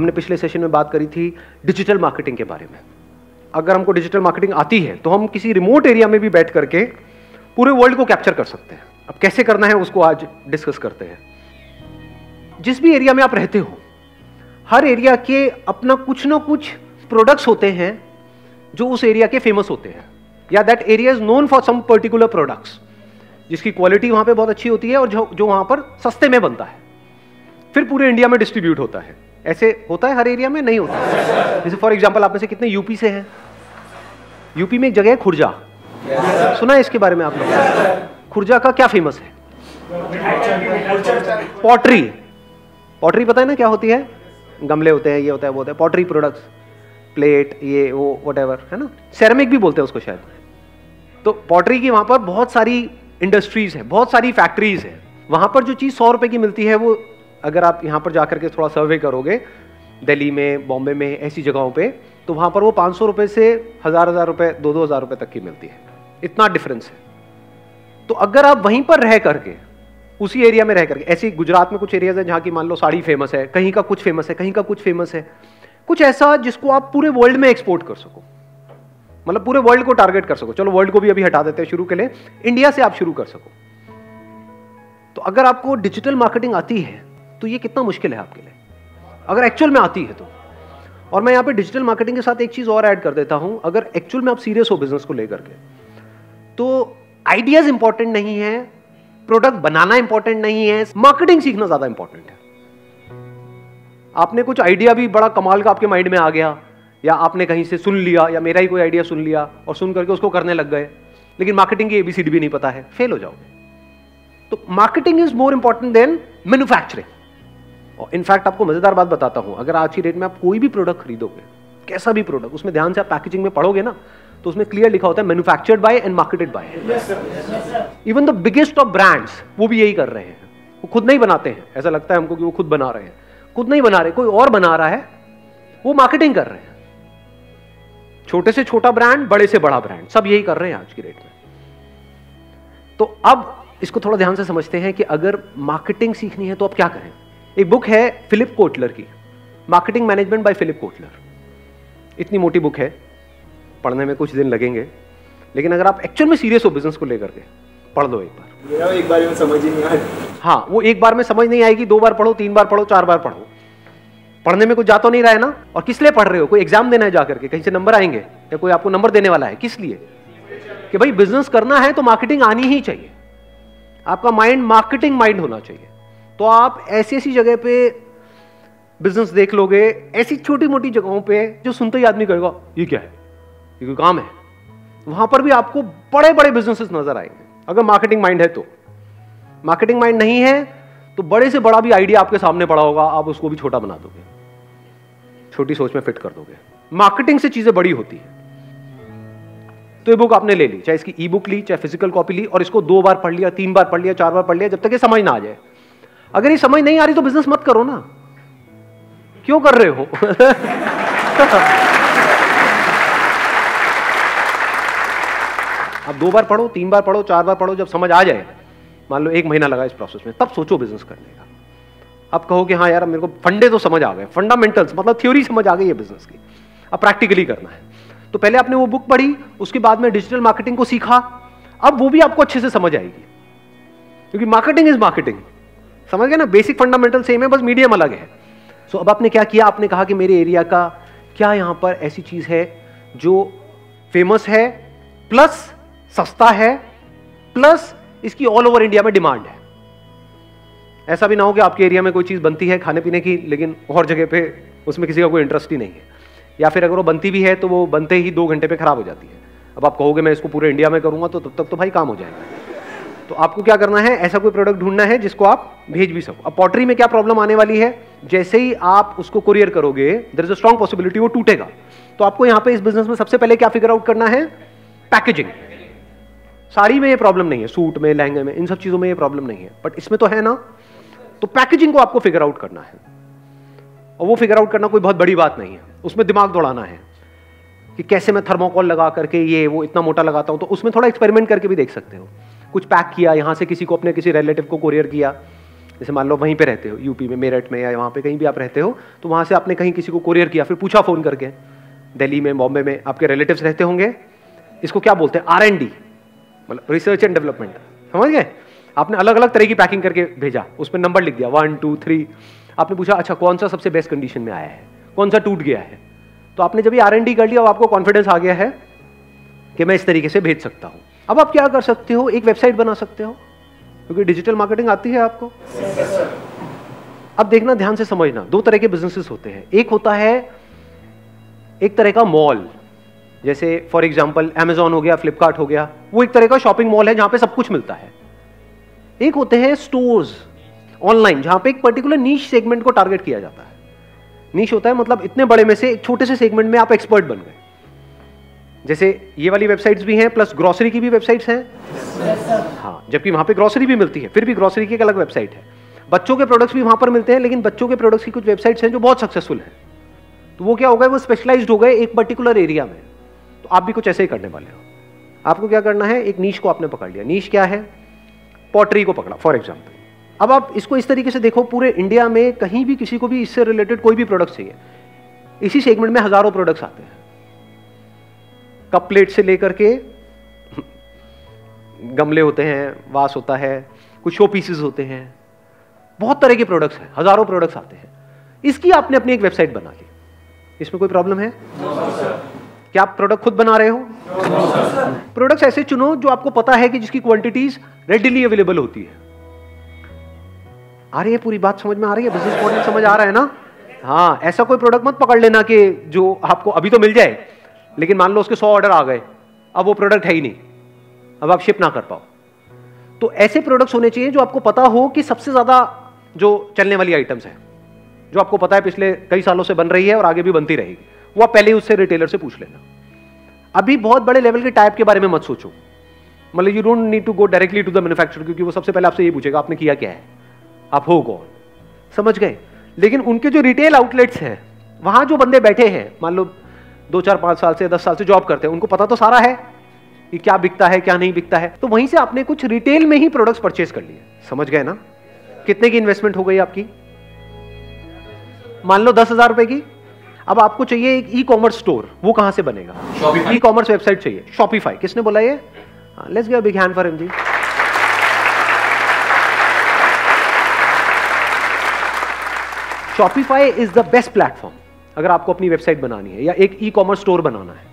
हमने पिछले सेशन में बात करी थी डिजिटल मार्केटिंग के बारे में। अगर हमको डिजिटल मार्केटिंग आती है तो हम किसी रिमोट एरिया में भी बैठ करके पूरे वर्ल्ड को कैप्चर कर सकते हैं। अब कैसे करना है उसको आज डिस्कस करते हैं। जिस भी एरिया में आप रहते हो, हर एरिया के अपना कुछ ना कुछ प्रोडक्ट्स होते हैं जो उस एरिया के फेमस होते हैं, या that area is known for some particular products जिसकी क्वालिटी वहाँ पे बहुत अच्छी होती है और जो वहाँ पर सस्ते में बनता है, फिर पूरे इंडिया में डिस्ट्रीब्यूट होता है। ऐसे होता है हर एरिया में? नहीं होता है। जैसे फॉर एग्जाम्पल आप में से कितने यूपी से हैं? यूपी में एक जगह है खुर्जा, सुना है इसके बारे में आप लोग? खुर्जा का क्या फेमस है? पॉटरी। पॉटरी पता है ना क्या होती है? गमले होते हैं, ये होता है, वो होता है। पॉटरी प्रोडक्ट्स, प्लेट, ये वो व्हाटएवर, है ना। सेरेमिक भी बोलते हैं उसको शायद। तो पॉटरी की वहाँ पर बहुत सारी इंडस्ट्रीज हैं, बहुत सारी फैक्ट्रीज हैं। वहाँ पर जो चीज़ 100 रुपये की मिलती है वो अगर आप यहाँ पर जाकर के थोड़ा सर्वे करोगे दिल्ली में, बॉम्बे में, ऐसी जगहों पर, तो वहाँ पर वो 500 रुपये से हज़ार रुपये, 2-2 हज़ार रुपये तक की मिलती है। इतना डिफरेंस है। तो अगर आप वहीं पर रह करके, उसी एरिया में रह करके, ऐसे गुजरात में कुछ एरियाज हैं जहाँ की मान लो साड़ी फेमस है, कहीं का कुछ फेमस है, कहीं का कुछ फेमस है, कुछ ऐसा जिसको आप पूरे वर्ल्ड में एक्सपोर्ट कर सको, मतलब पूरे वर्ल्ड को टारगेट कर सको। चलो वर्ल्ड को भी अभी हटा देते हैं शुरू के लिए, इंडिया से आप शुरू कर सको। तो अगर आपको डिजिटल मार्केटिंग आती है तो ये कितना मुश्किल है आपके लिए, अगर एक्चुअल में आती है तो। और मैं यहाँ पे डिजिटल मार्केटिंग के साथ एक चीज़ और ऐड कर देता हूँ, अगर एक्चुअल में आप सीरियस हो बिजनेस को लेकर के, तो आइडियाज इंपॉर्टेंट नहीं है, प्रोडक्ट बनाना इंपॉर्टेंट नहीं है, मार्केटिंग सीखना ज्यादा इंपॉर्टेंट है। आपने कुछ आइडिया भी बड़ा कमाल का आपके माइंड में आ गया, या आपने कहीं से सुन लिया, या मेरा ही कोई आइडिया सुन लिया और सुन करके उसको करने लग गए, लेकिन मार्केटिंग की एबीसीडी भी नहीं पता है, फेल हो जाओगे। तो marketing is more important than manufacturing. और इनफैक्ट आपको मजेदार बात बताता हूं, अगर आज की डेट में आप कोई भी प्रोडक्ट खरीदोगे, कैसा भी प्रोडक्ट, उसमें ध्यान से आप पैकेजिंग में पढ़ोगे ना, तो उसमें क्लियर लिखा होता है manufactured by and marketed by. Even the biggest of brands वो भी यही कर रहे हैं, वो खुद नहीं बनाते हैं। ऐसा लगता है हमको कि वो खुद बना रहे हैं, खुद नहीं बना रहे, कोई और बना रहा है, वो मार्केटिंग कर रहे हैं। छोटे से छोटा ब्रांड, बड़े से बड़ा ब्रांड, सब यही कर रहे हैं आज की डेट में। तो अब इसको थोड़ा ध्यान से समझते हैं कि अगर मार्केटिंग सीखनी है तो आप क्या करें। एक बुक है फिलिप कोटलर की, marketing management by Philip Kotler. इतनी मोटी बुक है, पढ़ने में कुछ दिन लगेंगे, लेकिन अगर आप एक्चुअल में सीरियस हो बिजनेस को लेकर के, पढ़ लो एक बार। मेरा एक बार में समझ ही नहीं आए। हाँ, वो एक बार में समझ नहीं आएगी, 2 बार पढ़ो, 3 बार पढ़ो, 4 बार पढ़ो, पढ़ने में कुछ जा तो नहीं रहा है ना। और किस लिए पढ़ रहे हो? कोई एग्जाम देना है जाकर के, कहीं से नंबर आएंगे, या कोई आपको नंबर देने वाला है, किस लिए? कि भाई बिजनेस करना है तो मार्केटिंग आनी ही चाहिए, आपका माइंड मार्केटिंग माइंड होना चाहिए। तो आप ऐसी ऐसी जगह पे बिजनेस देख लोगे, ऐसी छोटी मोटी जगहों पर जो सुनते ही आदमी कहेगा ये क्या है, ये कोई काम है, वहां पर भी आपको बड़े बड़े बिजनेसेस नजर आएंगे अगर मार्केटिंग माइंड है तो। मार्केटिंग माइंड नहीं है तो बड़े से बड़ा भी आइडिया आपके सामने पड़ा होगा, आप उसको भी छोटा बना दोगे, छोटी सोच में फिट कर दोगे। मार्केटिंग से चीजें बड़ी होती है। तो ये बुक आपने ले ली, चाहे इसकी ई बुक ली, चाहे फिजिकल कॉपी ली, और इसको 2 बार पढ़ लिया, 3 बार पढ़ लिया, 4 बार पढ़ लिया, जब तक ये समझ ना आ जाए। अगर ये समझ नहीं आ रही तो बिजनेस मत करो ना, क्यों कर रहे हो? आप 2 बार पढ़ो, 3 बार पढ़ो, 4 बार पढ़ो, जब समझ आ जाए, मान लो 1 महीना लगा इस प्रोसेस में, तब सोचो बिजनेस करने का। अब कहो कि हाँ यार मेरे को फंडे तो समझ आ गए, फंडामेंटल्स मतलब थ्योरी समझ आ गई है बिजनेस की, अब प्रैक्टिकली करना है। तो पहले आपने वो बुक पढ़ी, उसके बाद में डिजिटल मार्केटिंग को सीखा, अब वो भी आपको अच्छे से समझ आएगी, क्योंकि मार्केटिंग इज मार्केटिंग, समझ गए ना। बेसिक फंडामेंटल सेम है, बस मीडियम अलग है। सो अब आपने क्या किया, आपने कहा कि मेरे एरिया का क्या यहाँ पर ऐसी चीज़ है जो फेमस है, प्लस सस्ता है, प्लस इसकी ऑल ओवर इंडिया में डिमांड है। ऐसा भी ना हो कि आपके एरिया में कोई चीज़ बनती है खाने पीने की, लेकिन और जगह पे उसमें किसी का कोई इंटरेस्ट ही नहीं है, या फिर अगर वो बनती भी है तो वो बनते ही 2 घंटे पे ख़राब हो जाती है। अब आप कहोगे मैं इसको पूरे इंडिया में करूँगा, तो तब तक तो भाई काम हो जाएगा। तो आपको क्या करना है, ऐसा कोई प्रोडक्ट ढूंढना है जिसको आप भेज भी सको। अब पॉटरी में क्या प्रॉब्लम आने वाली है, जैसे ही आप उसको कुरियर करोगे, there is a strong possibility वो टूटेगा। तो आपको यहाँ पे इस बिजनेस में सबसे पहले क्या फिगर आउट करना है, पैकेजिंग। साड़ी में ये प्रॉब्लम नहीं है, सूट में, लहंगे में, इन सब चीजों में ये प्रॉब्लम नहीं है, बट इसमें तो है ना। तो पैकेजिंग को आपको फिगर आउट करना है, और वो फिगर आउट करना कोई बहुत बड़ी बात नहीं है, उसमें दिमाग दौड़ाना है कि कैसे मैं थर्मोकॉल लगा करके ये वो इतना मोटा लगाता हूँ। तो उसमें थोड़ा एक्सपेरिमेंट करके भी देख सकते हो, कुछ पैक किया, यहाँ से किसी को, अपने किसी रिलेटिव को कुरियर किया, जैसे मान लो वहीं पे रहते हो, यूपी में, मेरठ में, या वहाँ पे कहीं भी आप रहते हो, तो वहाँ से आपने कहीं किसी को कोरियर किया, फिर पूछा फ़ोन करके, दिल्ली में, बॉम्बे में आपके रिलेटिव्स रहते होंगे, इसको क्या बोलते हैं, R&D, मतलब रिसर्च एंड डेवलपमेंट, समझ गए। आपने अलग अलग तरह की पैकिंग करके भेजा, उसमें नंबर लिख दिया 1, 2, 3, आपने पूछा अच्छा कौन सा सबसे बेस्ट कंडीशन में आया है, कौन सा टूट गया है। तो आपने जब ये R&D कर लिया, आपको कॉन्फिडेंस आ गया है कि मैं इस तरीके से भेज सकता हूँ। अब आप क्या कर सकते हो, एक वेबसाइट बना सकते हो, क्योंकि डिजिटल मार्केटिंग आती है आपको। अब देखना, ध्यान से समझना, दो तरह के बिजनेसेस होते हैं। एक होता है एक तरह का मॉल, जैसे फॉर एग्जांपल Amazon हो गया, Flipkart हो गया, वो एक तरह का शॉपिंग मॉल है जहां पे सब कुछ मिलता है। एक होते हैं स्टोर्स ऑनलाइन, जहां पे एक पर्टिकुलर नीश सेगमेंट को टारगेट किया जाता है। नीश होता है मतलब इतने बड़े में से एक छोटे से सेगमेंट में आप एक्सपर्ट बन गए, जैसे ये वाली वेबसाइट्स भी हैं, प्लस ग्रोसरी की भी वेबसाइट्स हैं। हाँ, जबकि वहाँ पे ग्रोसरी भी मिलती है, फिर भी ग्रोसरी की एक अलग वेबसाइट है। बच्चों के प्रोडक्ट्स भी वहाँ पर मिलते हैं, लेकिन बच्चों के प्रोडक्ट्स की कुछ वेबसाइट्स हैं जो बहुत सक्सेसफुल हैं। तो वो क्या हो गए, वो स्पेशलाइज्ड हो गए एक पर्टिकुलर एरिया में। तो आप भी कुछ ऐसे ही करने वाले हो। आपको क्या करना है, एक नीश को आपने पकड़ लिया। नीश क्या है, पॉटरी को पकड़ा फॉर एग्जाम्पल। अब आप इसको इस तरीके से देखो, पूरे इंडिया में कहीं भी किसी को भी इससे रिलेटेड कोई भी प्रोडक्ट चाहिए, इसी सेगमेंट में हज़ारों प्रोडक्ट्स आते हैं, कप प्लेट से लेकर के गमले होते हैं, वास होता है, कुछ शो पीसेस होते हैं, बहुत तरह के प्रोडक्ट्स हैं, हजारों प्रोडक्ट्स आते हैं। इसकी आपने अपनी एक वेबसाइट बना ली, इसमें कोई प्रॉब्लम है? No, क्या आप प्रोडक्ट खुद बना रहे हो? No, प्रोडक्ट्स ऐसे चुनो जो आपको पता है कि जिसकी क्वांटिटीज रेडिली अवेलेबल होती है। आ रही है पूरी बात, समझ में आ रही है, बिजनेस मॉडल समझ आ रहा है ना? हाँ, ऐसा कोई प्रोडक्ट मत पकड़ लेना कि जो आपको अभी तो मिल जाए, लेकिन मान लो उसके 100 ऑर्डर आ गए, अब वो प्रोडक्ट है ही नहीं, अब आप शिप ना कर पाओ। तो ऐसे प्रोडक्ट्स होने चाहिए जो आपको पता हो कि सबसे ज़्यादा जो चलने वाली आइटम्स हैं, जो आपको पता है पिछले कई सालों से बन रही है और आगे भी बनती रहेगी, वो आप पहले ही उससे रिटेलर से पूछ लेना। अभी बहुत बड़े लेवल के टाइप के बारे में मत सोचो, मतलब you don't need to go directly to the manufacturer, क्योंकि वो सबसे पहले आपसे ये पूछेगा आपने किया क्या है, आप हो कौन, समझ गए। लेकिन उनके जो रिटेल आउटलेट्स हैं, वहाँ जो बंदे बैठे हैं, मान लो 2, 4, 5 साल से 10 साल से जॉब करते हैं, उनको पता तो सारा है कि क्या बिकता है क्या नहीं बिकता है। तो वहीं से आपने कुछ रिटेल में ही प्रोडक्ट्स परचेस कर लिए, समझ गए ना? कितने की इन्वेस्टमेंट हो गई आपकी, मान लो 10,000 रुपए की। अब आपको चाहिए एक ई कॉमर्स स्टोर, वो कहां से बनेगा, ई कॉमर्स वेबसाइट चाहिए, शॉपिफाई। किसने बोला ये? Let's give a big hand for him जी। Shopify is the best platform अगर आपको अपनी वेबसाइट बनानी है या एक ई कॉमर्स स्टोर बनाना है।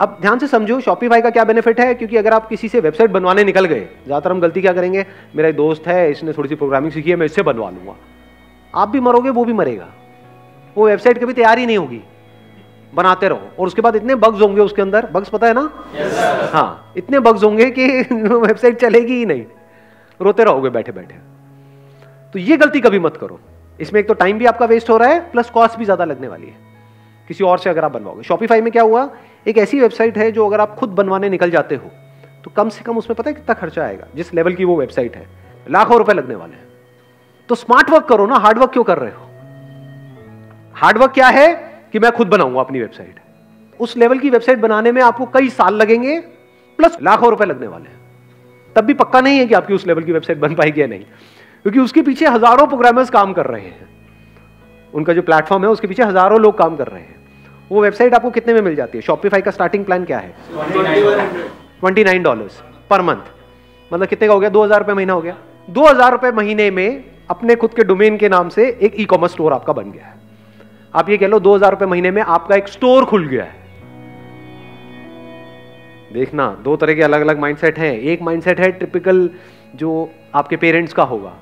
अब ध्यान से समझो शॉपिफाई का क्या बेनिफिट है, क्योंकि अगर आप किसी से वेबसाइट बनवाने निकल गए, ज़्यादातर हम गलती क्या करेंगे, मेरा एक दोस्त है, इसने थोड़ी सी प्रोग्रामिंग सीखी है, मैं इससे बनवा लूँगा। आप भी मरोगे, वो भी मरेगा, वो वेबसाइट कभी तैयार ही नहीं होगी। बनाते रहो, और उसके बाद इतने बग्स होंगे उसके अंदर, बग्स पता है ना? Yes, हाँ, इतने बग्स होंगे कि वेबसाइट चलेगी ही नहीं, रोते रहोगे बैठे बैठे। तो ये गलती कभी मत करो, इसमें एक तो टाइम भी आपका वेस्ट हो रहा है, प्लस कॉस्ट भी ज़्यादा लगने वाली है किसी और से अगर आप बनवाओगे। शॉपिफाई में क्या हुआ, एक ऐसी वेबसाइट है जो अगर आप खुद बनवाने निकल जाते हो तो कम से कम उसमें पता है कितना खर्चा आएगा, जिस लेवल की वो वेबसाइट है, लाखों रुपए लगने वाले हैं। तो स्मार्ट वर्क करो ना, हार्ड वर्क क्यों कर रहे हो? हार्ड वर्क क्या है कि मैं खुद बनाऊंगा अपनी वेबसाइट, उस लेवल की वेबसाइट बनाने में आपको कई साल लगेंगे, प्लस लाखों रुपए लगने वाले हैं। तब भी पक्का नहीं है कि आपकी उस लेवल की वेबसाइट बन पाएगी या नहीं, क्योंकि उसके पीछे हजारों प्रोग्रामर्स काम कर रहे हैं, उनका जो प्लेटफॉर्म है उसके पीछे हजारों लोग काम कर रहे हैं। वो वेबसाइट आपको कितने में मिल जाती है? शॉपिफाई का स्टार्टिंग प्लान क्या है, $29 पर मंथ, मतलब कितने का हो गया, 2,000 रुपये महीना हो गया। 2,000 रुपये महीने में अपने खुद के डोमेन के नाम से एक ई कॉमर्स स्टोर आपका बन गया है। आप ये कह लो 2,000 रुपये महीने में आपका एक स्टोर खुल गया है। देखना, दो तरह के अलग अलग माइंडसेट हैं। एक माइंडसेट है टिपिकल जो आपके पेरेंट्स का होगा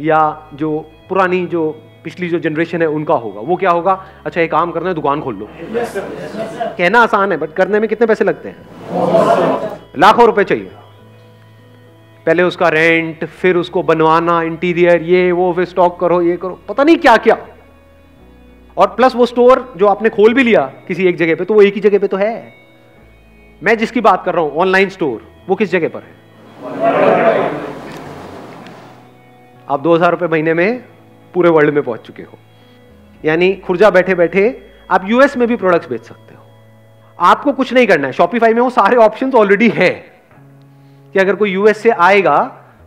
या जो पुरानी जो पिछली जो जनरेशन है उनका होगा, वो क्या होगा, अच्छा एक काम करना है, दुकान खोल लो। Yes, sir. Yes, sir. कहना आसान है, बट करने में कितने पैसे लगते हैं, लाखों रुपए चाहिए। पहले उसका रेंट, फिर उसको बनवाना, इंटीरियर, ये वो, फिर स्टॉक करो, ये करो, पता नहीं क्या क्या। और प्लस वो स्टोर जो आपने खोल भी लिया किसी एक जगह पे, तो वो एक ही जगह पे तो है। मैं जिसकी बात कर रहा हूं ऑनलाइन स्टोर, वो किस जगह पर है? आप 2,000 रुपये महीने में पूरे वर्ल्ड में पहुंच चुके हो, यानी खुर्जा बैठे बैठे आप यूएस में भी प्रोडक्ट्स बेच सकते हो। आपको कुछ नहीं करना है, शॉपिफाई में वो सारे ऑप्शंस ऑलरेडी है कि अगर कोई यूएस से आएगा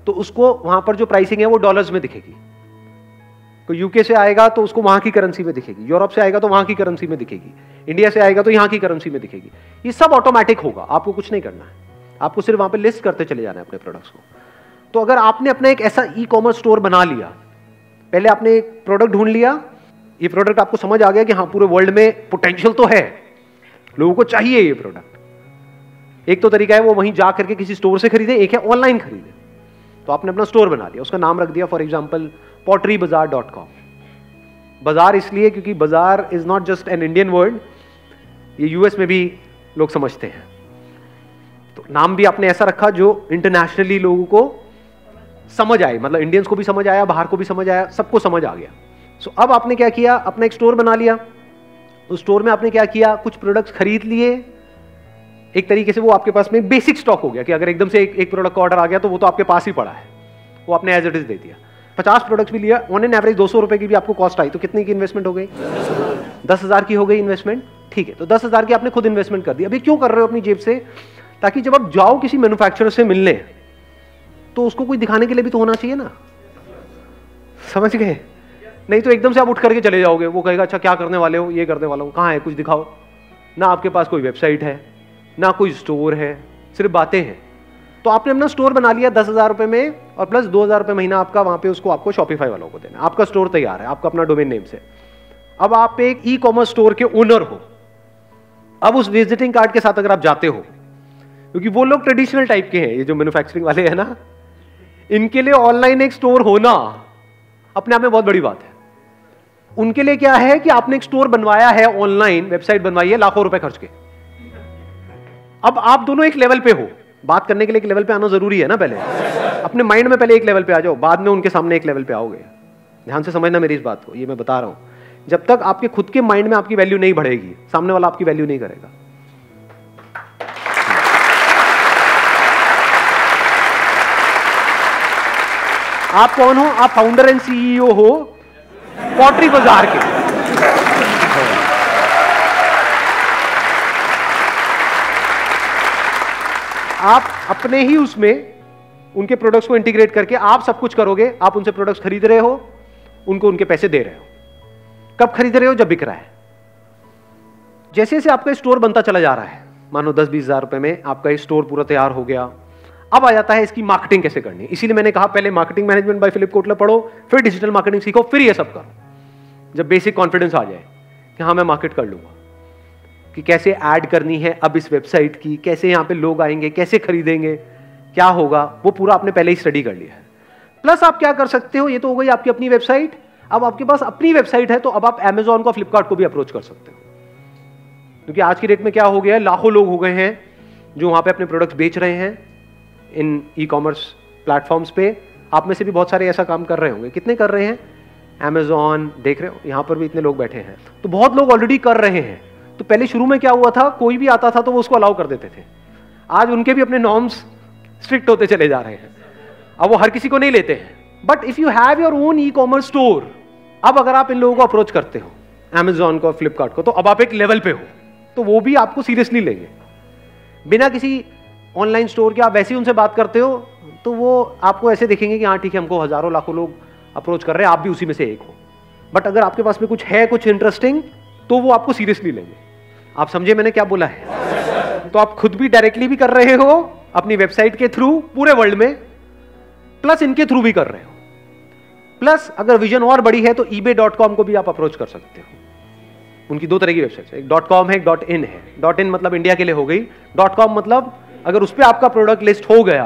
तो उसको वहां पर जो प्राइसिंग है वो डॉलर्स में दिखेगी, तो यूके से आएगा तो उसको वहां की करेंसी में दिखेगी, यूरोप से आएगा तो वहां की करेंसी में दिखेगी, इंडिया से आएगा तो यहाँ की करेंसी में दिखेगी। ये सब ऑटोमेटिक होगा, आपको कुछ नहीं करना है, आपको सिर्फ वहां पे लिस्ट करते चले जाना है अपने प्रोडक्ट्स को। तो अगर आपने अपना एक ऐसा ई कॉमर्स स्टोर बना लिया, पहले आपने एक प्रोडक्ट ढूंढ लिया, ये प्रोडक्ट आपको समझ आ गया कि हाँ पूरे वर्ल्ड में पोटेंशियल तो है, लोगों को चाहिए ये प्रोडक्ट। एक तो तरीका है वो वहीं जा करके किसी स्टोर से खरीदे, एक है ऑनलाइन खरीदे। तो आपने अपना स्टोर बना लिया, उसका नाम रख दिया फॉर एग्जाम्पल potterybazaar.com। बाजार इसलिए क्योंकि bazaar is not just an Indian word, ये यूएस में भी लोग समझते हैं। तो नाम भी आपने ऐसा रखा जो इंटरनेशनली लोगों को समझ आए, मतलब इंडियंस को भी समझ आया, बाहर को भी समझ आया, सबको समझ आ गया। सो अब आपने क्या किया, अपना एक स्टोर बना लिया। उस स्टोर में आपने क्या किया, कुछ प्रोडक्ट्स खरीद लिए। एक तरीके से वो आपके पास में बेसिक स्टॉक हो गया कि अगर एकदम से एक प्रोडक्ट का ऑर्डर आ गया तो वो तो आपके पास ही पड़ा है, वो आपने एज इट इज दे दिया। 50 प्रोडक्ट्स भी लिया, ऑन एन एवरेज 200 रुपए की भी आपको कॉस्ट आई, तो कितनी की इन्वेस्टमेंट हो गई, 10,000 की हो गई इन्वेस्टमेंट। ठीक है, तो 10,000 की आपने खुद इन्वेस्टमेंट कर दी। अभी क्यों कर रहे हो अपनी जेब से, ताकि जब आप जाओ किसी मैन्युफैक्चरर से मिलने तो उसको कोई दिखाने के लिए भी तो होना चाहिए ना, समझ गए? नहीं तो एकदम से आप उठ करके चले जाओगे, वो कहेगा अच्छा क्या करने वाले हो, ये करने वाला हूँ, कहाँ है कुछ दिखाओ। ना आपके पास कोई वेबसाइट है, ना कोई स्टोर है, सिर्फ बातें हैं। तो आपने अपना स्टोर बना लिया 10,000 रुपये में, और प्लस 2,000 रुपये महीना आपका वहाँ पे उसको आपको शॉपिफाई वालों को देना। आपका स्टोर तैयार है, आपका अपना डोमेन नेम से। अब आप एक ई कॉमर्स स्टोर के ओनर हो। अब उस विजिटिंग कार्ड के साथ अगर आप जाते हो, क्योंकि वो लोग ट्रेडिशनल टाइप के हैं, ये जो मैन्युफैक्चरिंग वाले हैं ना, इनके लिए ऑनलाइन एक स्टोर होना अपने आप में बहुत बड़ी बात है। उनके लिए क्या है कि आपने एक स्टोर बनवाया है, ऑनलाइन वेबसाइट बनवाई है, लाखों रुपए खर्च के। अब आप दोनों एक लेवल पे हो, बात करने के लिए एक लेवल पे आना जरूरी है ना, पहले अपने माइंड में पहले एक लेवल पे आ जाओ, बाद में उनके सामने एक लेवल पे आओगे। ध्यान से समझना मेरी इस बात को, ये मैं बता रहा हूं। जब तक आपके खुद के माइंड में आपकी वैल्यू नहीं बढ़ेगी, सामने वाला आपकी वैल्यू नहीं करेगा। आप कौन हो, आप फाउंडर एंड सीईओ हो पॉटरी बाजार के। आप अपने ही उसमें उनके प्रोडक्ट्स को इंटीग्रेट करके आप सब कुछ करोगे। आप उनसे प्रोडक्ट्स खरीद रहे हो, उनको उनके पैसे दे रहे हो। कब खरीद रहे हो, जब बिक रहा है। जैसे जैसे आपका स्टोर बनता चला जा रहा है, मानो 10-20,000 रुपए में आपका स्टोर पूरा तैयार हो गया। अब आ जाता है इसकी मार्केटिंग कैसे करनी है। इसीलिए मैंने कहा पहले marketing management by Philip Kotler पढ़ो, फिर डिजिटल मार्केटिंग सीखो, फिर ये सब करो। जब बेसिक कॉन्फिडेंस आ जाए कि हाँ मैं मार्केट कर लूंगा, कि कैसे ऐड करनी है अब इस वेबसाइट की, कैसे यहाँ पे लोग आएंगे, कैसे खरीदेंगे, क्या होगा, वो पूरा आपने पहले ही स्टडी कर लिया है। प्लस आप क्या कर सकते हो, ये तो हो गई आपकी अपनी वेबसाइट। अब आपके पास अपनी वेबसाइट है तो अब आप Amazon को, फ्लिपकार्ट को भी अप्रोच कर सकते हो, क्योंकि आज की डेट में क्या हो गया है, लाखों लोग हो गए हैं जो वहाँ पे अपने प्रोडक्ट्स बेच रहे हैं इन ई कॉमर्स प्लेटफॉर्म्स पे। आप में से भी बहुत सारे ऐसा काम कर रहे होंगे, कितने कर रहे हैं, Amazon देख रहे हो, यहाँ पर भी इतने लोग बैठे हैं, तो बहुत लोग ऑलरेडी कर रहे हैं। तो पहले शुरू में क्या हुआ था, कोई भी आता था तो वो उसको अलाउ कर देते थे। आज उनके भी अपने नॉर्म्स स्ट्रिक्ट होते चले जा रहे हैं, अब वो हर किसी को नहीं लेते हैं। But if you have your own e commerce store, अब अगर आप इन लोगों को अप्रोच करते हो, Amazon को, फ्लिपकार्ट को, तो अब आप एक लेवल पे हो, तो वो भी आपको सीरियसली लेंगे। बिना किसी ऑनलाइन स्टोर के आप वैसे ही उनसे बात करते हो तो वो आपको ऐसे देखेंगे कि हाँ ठीक है, हमको हजारों लाखों लोग अप्रोच कर रहे हैं, आप भी उसी में से एक हो। बट अगर आपके पास में कुछ है, कुछ इंटरेस्टिंग, तो वो आपको सीरियसली लेंगे। आप समझे मैंने क्या बोला है? तो आप खुद भी डायरेक्टली भी कर रहे हो अपनी वेबसाइट के थ्रू पूरे वर्ल्ड में, प्लस इनके थ्रू भी कर रहे हो। प्लस अगर विजन और बड़ी है तो ebay.com को भी आप अप्रोच कर सकते हो। उनकी दो तरह की वेबसाइट है, एक .com है, एक .in है। .in मतलब इंडिया के लिए हो गई, .com मतलब अगर उस पर आपका प्रोडक्ट लिस्ट हो गया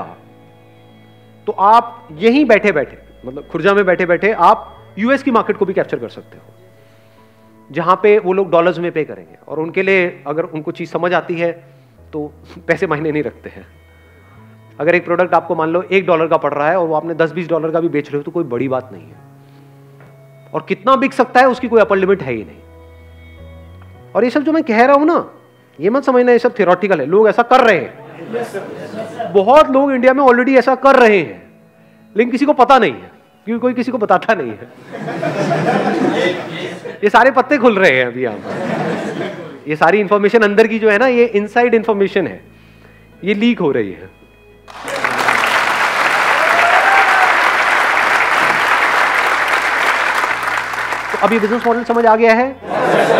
तो आप यहीं बैठे बैठे, मतलब खुर्जा में बैठे बैठे, आप यूएस की मार्केट को भी कैप्चर कर सकते हो, जहां पे वो लोग डॉलर्स में पे करेंगे। और उनके लिए अगर उनको चीज समझ आती है तो पैसे मायने नहीं रखते हैं। अगर एक प्रोडक्ट आपको मान लो $1 का पड़ रहा है और वो आपने 10-20 डॉलर का भी बेच रहे हो तो कोई बड़ी बात नहीं है। और कितना बिक सकता है उसकी कोई अपर लिमिट है ही नहीं। और ये सब जो मैं कह रहा हूं ना, ये मत समझना ये सब थियोरेटिकल है, लोग ऐसा कर रहे हैं। बहुत लोग इंडिया में ऑलरेडी ऐसा कर रहे हैं, लेकिन किसी को पता नहीं है, क्योंकि कोई किसी को बताता नहीं है। ये सारे पत्ते खुल रहे हैं अभी आप। ये सारी इंफॉर्मेशन अंदर की जो है ना, ये इनसाइड इंफॉर्मेशन है, ये लीक हो रही है। अभी बिजनेस मॉडल समझ आ गया है।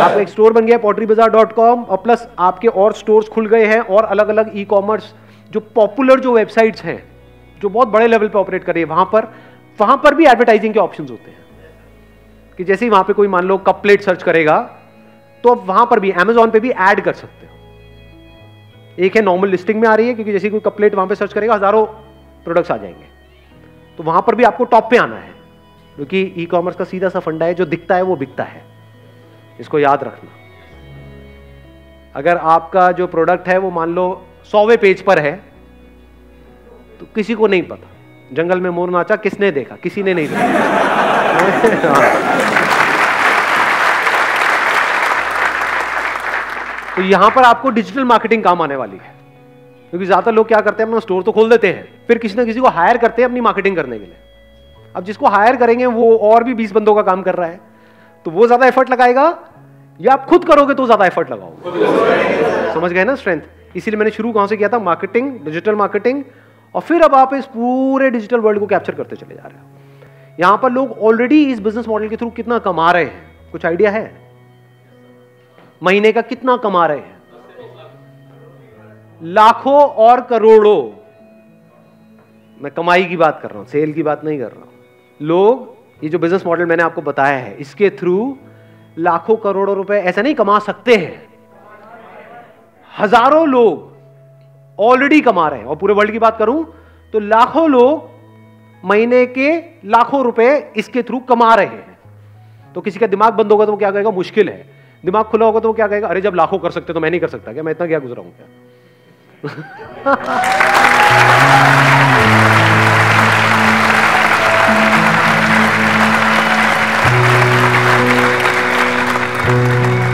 आपका एक स्टोर बन गया है potterybazaar.com और प्लस आपके और स्टोर्स खुल गए हैं और अलग अलग ई कॉमर्स जो पॉपुलर जो वेबसाइट्स हैं जो बहुत बड़े लेवल पे ऑपरेट कर रही है वहां पर भी एडवर्टाइजिंग के ऑप्शंस होते हैं कि जैसे ही वहां पे कोई मान लो कप प्लेट सर्च करेगा तो आप वहां पर भी Amazon पे भी ऐड कर सकते हो। एक है नॉर्मल लिस्टिंग में आ रही है क्योंकि जैसे कोई कप प्लेट वहां पे सर्च करेगा हजारों प्रोडक्ट्स आ जाएंगे, तो वहां पर भी आपको टॉप पे आना है क्योंकि ई कॉमर्स का सीधा सा फंडा है, जो दिखता है वो बिकता है, इसको याद रखना। अगर आपका जो प्रोडक्ट है वो मान लो 100वें पेज पर है तो किसी को नहीं पता जंगल में मोर नाचा किसने देखा, किसी ने नहीं देखा। तो यहां पर आपको डिजिटल मार्केटिंग काम आने वाली है क्योंकि ज्यादातर लोग क्या करते हैं अपना स्टोर तो खोल देते हैं फिर किसी ना किसी को हायर करते हैं अपनी मार्केटिंग करने के लिए। अब जिसको हायर करेंगे वो और भी 20 बंदों का काम कर रहा है तो वो ज्यादा एफर्ट लगाएगा या आप खुद करोगे तो ज्यादा एफर्ट लगाओगे। समझ गए ना स्ट्रेंथ। इसीलिए मैंने शुरू कहां से किया था, मार्केटिंग, डिजिटल मार्केटिंग, और फिर अब आप इस पूरे डिजिटल वर्ल्ड को कैप्चर करते चले जा रहे हो। यहां पर लोग ऑलरेडी इस बिजनेस मॉडल के थ्रू कितना कमा रहे हैं, कुछ आइडिया है? महीने का कितना कमा रहे हैं? लाखों और करोड़ों। मैं कमाई की बात कर रहा हूं, सेल की बात नहीं कर रहा हूं। लोग ये जो बिजनेस मॉडल मैंने आपको बताया है इसके थ्रू लाखों करोड़ों रुपए ऐसा नहीं कमा सकते हैं, हजारों लोग ऑलरेडी कमा रहे हैं। और पूरे वर्ल्ड की बात करूं तो लाखों लोग महीने के लाखों रुपए इसके थ्रू कमा रहे हैं। तो किसी का दिमाग बंद होगा तो वो क्या कहेगा, मुश्किल है। दिमाग खुला होगा तो वो क्या कहेगा, अरे जब लाखों कर सकते तो मैं नहीं कर सकता क्या, मैं इतना क्या गुजरा हूं क्या।